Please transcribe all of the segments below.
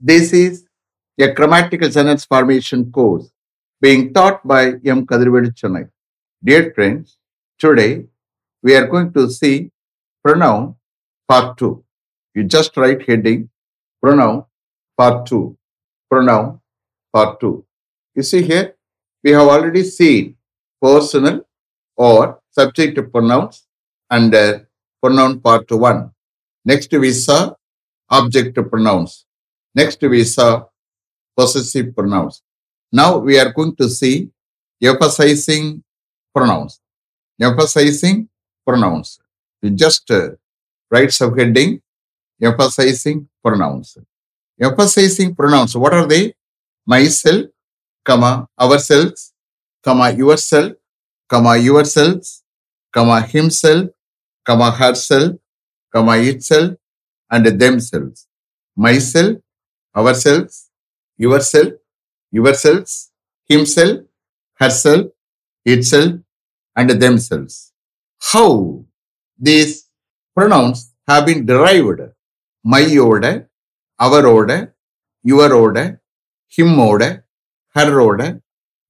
This is a grammatical sentence formation course being taught by M. Kadirvelu Chennai. Dear friends, today we are going to see pronoun part 2. You just write heading pronoun part 2. Pronoun part 2. You see here, we have already seen personal or subjective pronouns under pronoun part 1. Next we saw objective pronouns. Next we saw possessive pronouns. Now we are going to see emphasizing pronouns. Emphasizing pronouns. You just write subheading emphasizing pronouns. Emphasizing pronouns, what are they? Myself, comma, ourselves, comma, yourself, comma, yourselves, comma, himself, comma, herself, comma, itself, and themselves. Myself, ourselves, yourself, yourselves, himself, herself, itself, and themselves. How these pronouns have been derived? My order, our order, your order, him order, her order,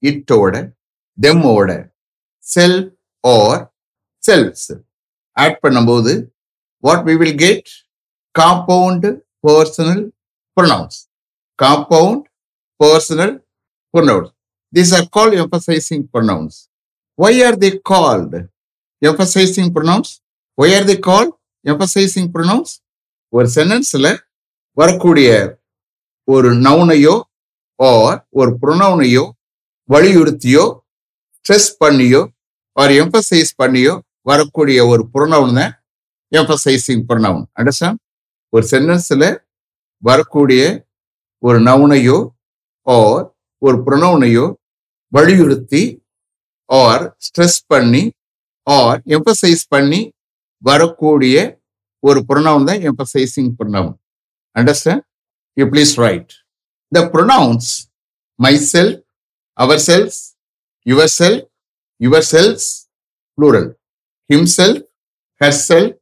it order, them order, self or selves. Add pannabodu, what we will get? Compound personal pronouns. Compound personal pronouns. These are called emphasizing pronouns. Why are they called emphasizing pronouns? Why are they called emphasizing pronouns? Or sentence le varakudiya or nounayo or pronounayo valiyurthiyo stress panniyo or emphasize panniyo varakudiya or pronoun na emphasizing pronoun. Understand? Or sentence le varakudiya or nounayo or pronounayo valiyurthi or stress panni or emphasize panni varakoodiye or pronoun the emphasizing pronoun. Understand? You please write. The pronouns myself, ourselves, yourself, yourselves, plural. Himself, herself,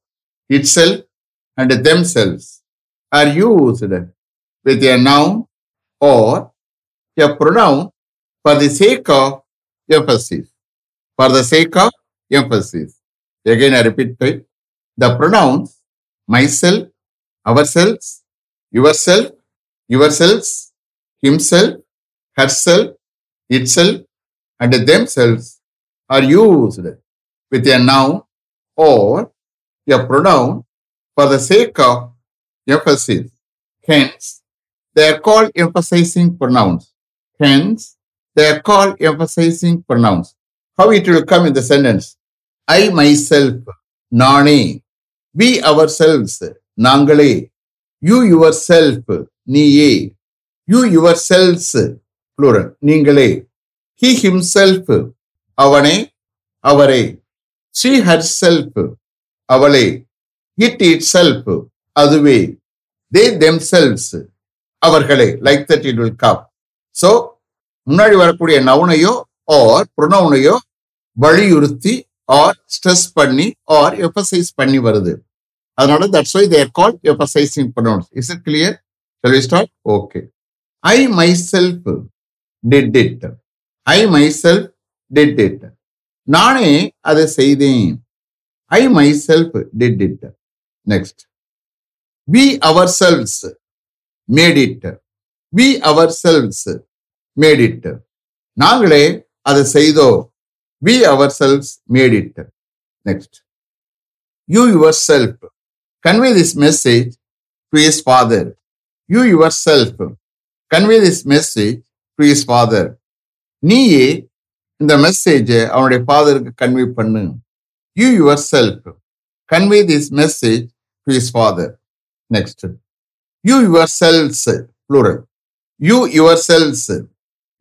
itself, and themselves are used with a noun or a pronoun for the sake of emphasis. For the sake of emphasis. Again, I repeat it. The pronouns myself, ourselves, yourself, yourselves, himself, herself, itself, and themselves are used with a noun or a pronoun for the sake of emphasis. Hence, they are called emphasizing pronouns. Hence, they are called emphasizing pronouns. How it will come in the sentence? I myself, Nane. We ourselves, Nangale. You yourself, Niye. You yourselves, plural, Ningale. He himself, Avane, Avare. She herself, Avale. It itself, Aduve. They themselves, Avarkale. Like that it will come. So, முன்னாடி வரக்கூடிய நவுனையோ or ப்ரொனவுனையோ வலியுறுத்தி or stress பண்ணி or emphasise பண்ணி வருது. அதனால that's why they are called emphasising pronouns. Is it clear? Shall we start? Okay. I myself did it. I myself did it. நானே அதை செய்தேன். I myself did it. Next. We ourselves made it. We ourselves made it. நாங்களே அதை செய்தோ. We ourselves made it. Next. You yourself convey this message to his father. You yourself convey this message to his father. நீயே இந்த மெசேஜை அவனுடைய ஃபாதருக்கு convey பண்ணு. You yourself convey this message to his father. Next. You yourselves plural. You yourselves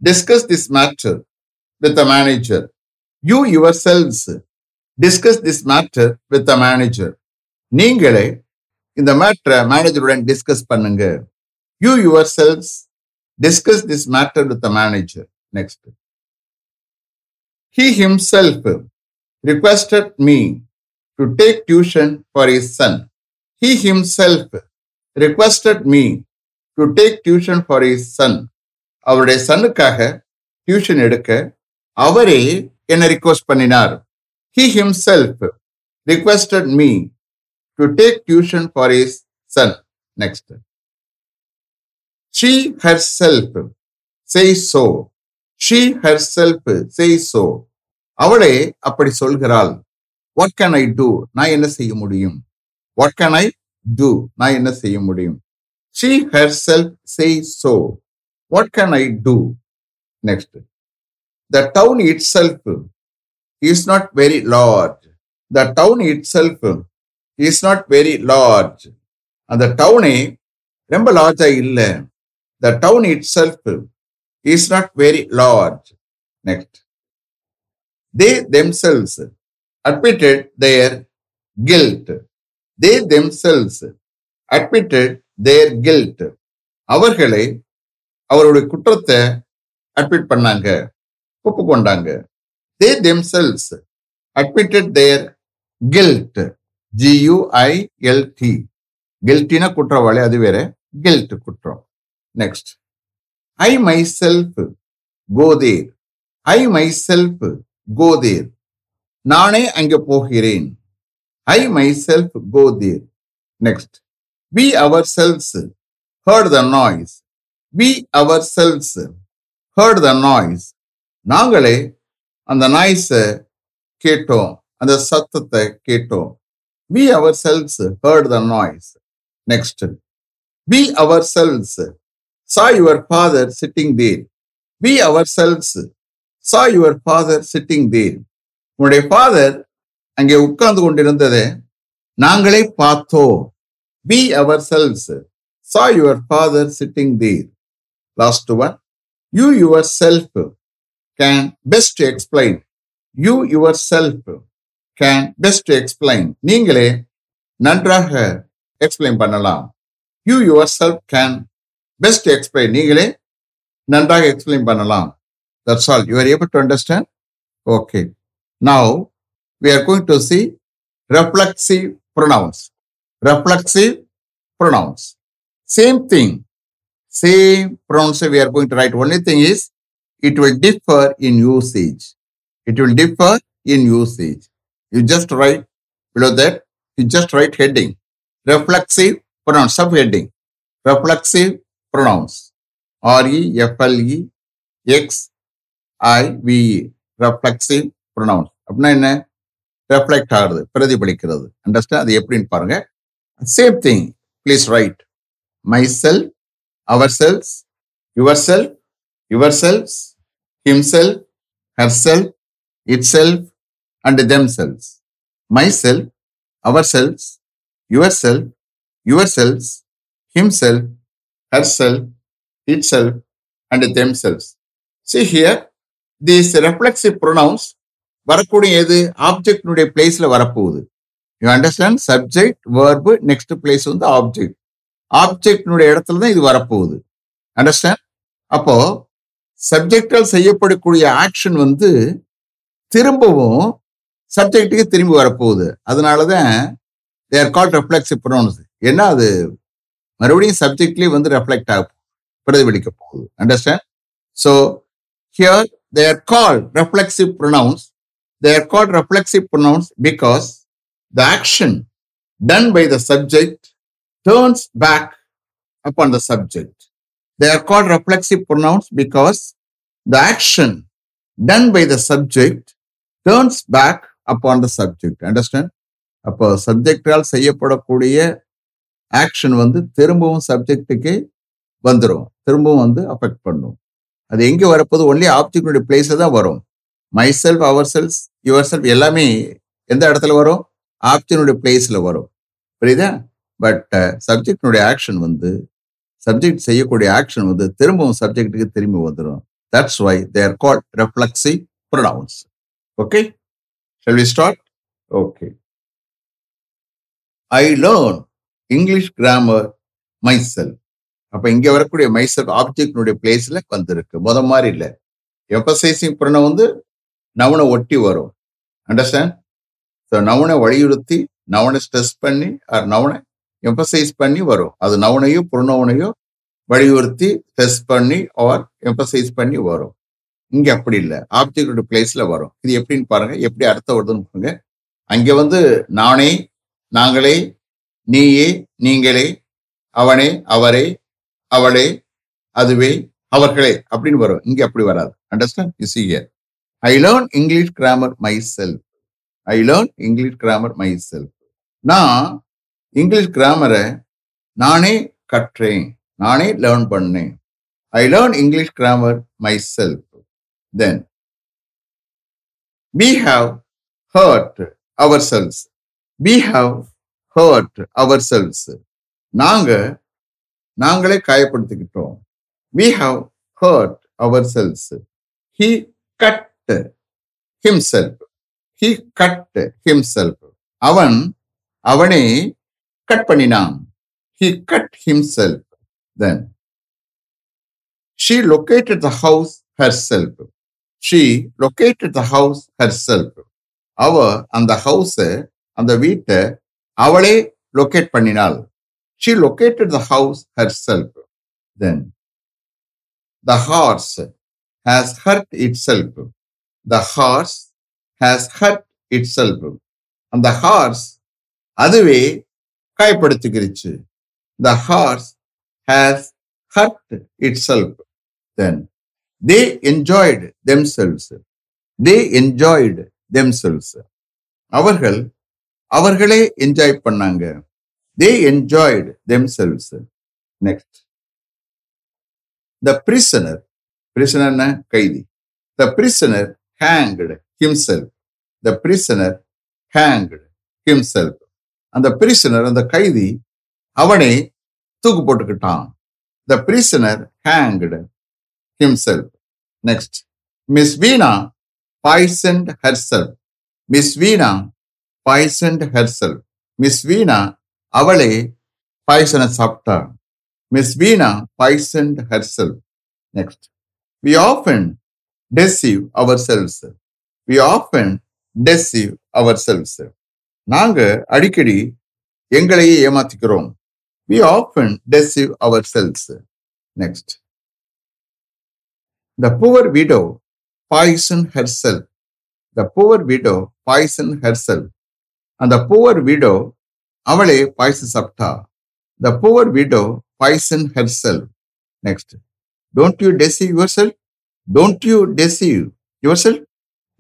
discuss this matter with the manager. You yourselves discuss this matter with the manager. Ningale in the matter manager and discuss pannunga. You yourselves discuss this matter with the manager. Next. He himself requested me to take tuition for his son. He himself requested me to take tuition for his son. அவருடைய சன்னுக்காக tuition எடுக்க அவரே என்ன request பண்ணினார். He himself requested me to take tuition for his son. Next. She herself says so. She herself says so. அவளே அப்படி சொல்கிறாள். What can I do? நான் என்ன செய்ய முடியும்? What can I do? நான் என்ன செய்ய முடியும்? She herself says so. What can I do? Next. The town itself is not very large. The town itself is not very large. And the town remember large illa. The town itself is not very large. Next. They themselves admitted their guilt. They themselves admitted their guilt. Avargalai அவருடைய குற்றத்தை admit பண்ணாங்க, ஒப்புக்கொண்டாங்க. They themselves admitted their guilt. G-U-I-L-T. Guilty-னா குற்றவாளி, அது வேற. Guilt குற்றம். Next. I myself go there. I myself go there. நானே அங்கே போகிறேன். I myself go there. Next. We ourselves heard the noise. We ourselves heard the noise. நாங்களே அந்த நாய்ஸை கேட்டோம், அந்த சத்தத்தை கேட்டோம். We ourselves heard the noise. Next. We ourselves saw your father sitting there. We ourselves saw your father sitting there. உங்களுடைய father அங்கே உட்கார்ந்து கொண்டிருந்ததை நாங்களே பார்த்தோம். We ourselves saw your father sitting there. Last one. You yourself can best to explain. You yourself can best to explain. Ningale nandraha explain pannalam. You yourself can best to explain. Ningale nandraha explain pannalam. That's all. You are able to understand? Okay. Now, we are going to see reflexive pronouns. Reflexive pronouns. Same thing. Same pronouns we are going to write. Only thing is, it will differ in usage. It will differ in usage. You just write below that. You just write heading. Reflexive pronouns. Subheading. Reflexive pronouns. R-E-F-L-E-X-I-V-E. Reflexive pronouns. Apna enna? Reflect aarudhu. Pradipadikiradhu. Understand? Adhu eppadi parunga. Same thing. Please write. Myself. Ourselves, yourself, yourselves, himself, herself, itself, and themselves. Myself, ourselves, yourself, yourselves, himself, herself, itself, and themselves. See here, these reflexive pronouns, varakudi object nude place la varapodu. You understand? Subject, verb, next place on the object. Object nuடைய இடத்துல தான் இது வரப்போகுது. Understand? அப்போ சப்ஜெக்டால் செய்யப்படக்கூடிய action வந்து திரும்பவும் சப்ஜெக்டுக்கு திரும்பி வரப்போகுது. அதனால தான் they are called reflexive pronouns. ஏன்னா அது மறுபடியும் சப்ஜெக்ட்லேயே வந்து ரெஃப்ளெக்ட் ஆக பிரதிபலிக்க போகுது. Understand? So here they are called reflexive pronouns. They are called reflexive pronouns because the action done by the subject turns back upon the subject. They are called reflexive pronouns because the action done by the subject turns back upon the subject. Understand? அப்போ சப்ஜெக்டால் செய்யப்படக்கூடிய action வந்து திரும்பவும் சப்ஜெக்டுக்கே வந்துடும், திரும்பவும் வந்து affect பண்ணும். அது எங்கே வரப்போது? ஒன்லி ஆப்ஜெக்டுடைய பிளேஸை தான் வரும். Myself, ourselves, yourself எல்லாமே எந்த இடத்துல வரும்? ஆப்ஜெக்டுடைய பிளேஸில் வரும். புரியுதா? பட் சப்ஜெக்டினுடைய ஆக்ஷன் வந்து சப்ஜெக்ட் செய்யக்கூடிய ஆக்ஷன் வந்து திரும்பவும் சப்ஜெக்டுக்கு திரும்பி வந்துடும். That's why they are called reflexive pronouns. Okay, shall we start? Okay. I learn English grammar myself. அப்போ இங்கே வரக்கூடிய மை செல்ஃப் ஆப்ஜெக்டினுடைய பிளேஸில் வந்திருக்கு. மாதிரி இல்லை, எம்பசைசிங் ப்ரொனவுன் வந்து நவுனை ஒட்டி வரும். அண்டர்ஸ்டாண்ட்? ஸோ நவுனை வலியுறுத்தி, நவுனை ஸ்ட்ரெஸ் பண்ணி, ஆர் நவுனை எம்பசைஸ் பண்ணி வரும். அது நவுனையோ புறநவுனையோ வலியுறுத்தி டெஸ்ட் பண்ணி ஆர் எம்பசைஸ் பண்ணி வரும். இங்கே அப்படி இல்லை, ஆப்ஜெக்டோட பிளேஸில் வரும். இது எப்படின்னு பாருங்கள், எப்படி அர்த்தம் வருதுன்னு பாருங்க. அங்கே நானே, நாங்களே, நீயே, நீங்களே, அவனே, அவரே, அவளே, அதுவே, அவர்களே அப்படின்னு வரும். இங்கே அப்படி வராது. Understand? You see here I learn English grammar myself. I learn English grammar myself. நான் இங்கிலீஷ் கிராமரை நானே கற்றேன், நானே லேர்ன் பண்ணேன். I learn English grammar myself. Then we have hurt ourselves. We have hurt ourselves. நாங்களே காயப்படுத்திக்கிட்டோம். We have hurt ourselves. He cut himself. He cut himself. அவனே cut பண்ணினான். He cut himself. Then she located the house herself. She located the house herself. அவ அந்த ஹவுஸை, அந்த வீட்டை அவளே locate பண்ணினாள். She located the house herself. Then the horse has hurt itself. The horse has hurt itself. And the horse அதுவே காயப்படுத்துகிருச்சு. The horse has hurt itself. Then they enjoyed themselves. They enjoyed themselves. அவர்களே enjoy பண்ணாங்க. They enjoyed themselves. Next. The prisoner, prisoner-na கைதி. The prisoner hanged himself. The prisoner hanged himself. அந்த prisoner, அந்த கைதி அவனை தூக்கு போட்டுக்கிட்டான். The prisoner hanged himself. Next. Miss Veena poisoned herself. Miss Veena poisoned herself. Miss Veena அவளே பாய்சனை சாப்பிட்டா. Miss Veena poisoned herself. Next. We often deceive ourselves. We often deceive ourselves. நாங்க அடிக்கடி எங்களையே ஏமாத்திக்கிறோம். We often deceive ourselves. Next. The poor widow poisoned herself. The poor widow poisoned herself. And the poor widow அவளே poison சாப்பிட்டா. The poor widow poisoned herself. Next. Don't you deceive yourself? Don't you deceive yourself?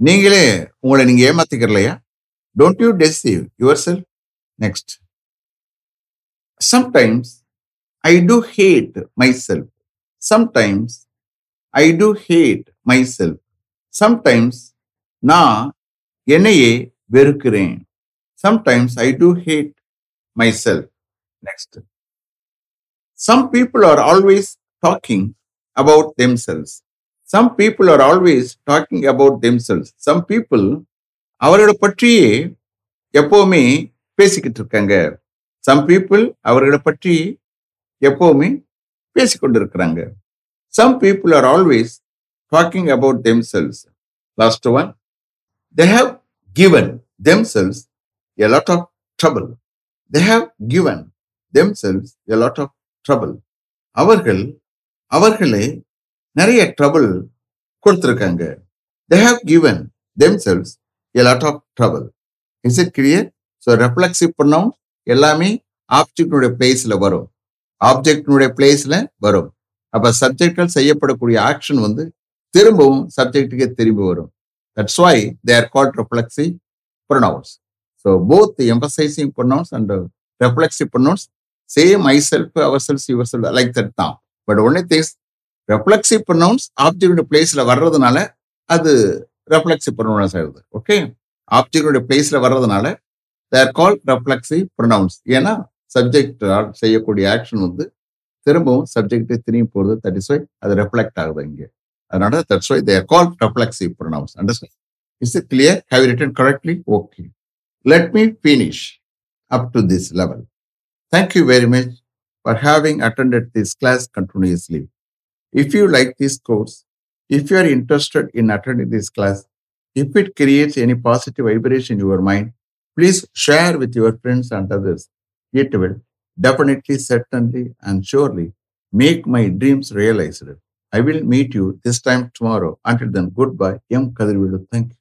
நீங்களே உங்களை நீங்க ஏமாத்திக்கிறலையா? Don't you deceive yourself? Next. Sometimes I do hate myself. Sometimes I do hate myself. Sometimes நான் என்னையே வெறுக்கிறேன். Sometimes I do hate myself. Next. Some people are always talking about themselves. Some people are always talking about themselves. Some people அவர்களை பற்றியே எப்பவுமே பேசிக்கிட்டு இருக்காங்க. Some people அவர்களை பற்றி எப்பவுமே பேசிக்கொண்டிருக்கிறாங்க. Some people are always talking about themselves. Last one. They have given themselves a lot of trouble. They have given themselves a lot of trouble. அவர்கள் அவர்களே நிறைய trouble கொடுத்திருக்காங்க. They have given themselves a lot of trouble. Is it clear? So reflexive pronoun எல்லாமே ஆப்ஜெக்டினுடைய பிளேஸ்ல வரும். ஆப்ஜெக்டினுடைய பிளேஸ்ல வரும். அப்ப சப்ஜெக்டால் செய்யப்படக்கூடிய ஆக்ஷன் திரும்பவும் சப்ஜெக்டுக்கே திரும்பி வரும். That's why they are called reflexive pronouns. So both the emphasizing pronouns and the reflexive pronouns say myself, ourselves, yourself, like that now. But only thing is reflexive pronouns ஆப்ஜெக்டினுடைய பிளேஸ்ல வர்றதுனால அது reflexive pronouns ஆயிடுது. Okay, ஆப்ஜெக்டோட பிளேஸ்ல வர்றதுனால they are called reflexive pronouns. ஏன்னா subject செய்யக்கூடிய action திரும்பவும் சப்ஜெக்டே திரும்பி போகிறது. தட் இஸ் வை அது ரெஃப்ளெக்ட் ஆகுது இங்கே. அதனால that's why they are called reflexive pronouns. Understand? Is it clear? Have you written correctly? Okay. Let me finish up to this level. Thank you very much for having attended this class continuously. If you like this course, if you are interested in attending this class, if it creates any positive vibration in your mind, please share with your friends and others. It will definitely, certainly, and surely Make my dreams realized. I will meet you this time tomorrow. Until then, goodbye. M. Kadirvelu. Thank you.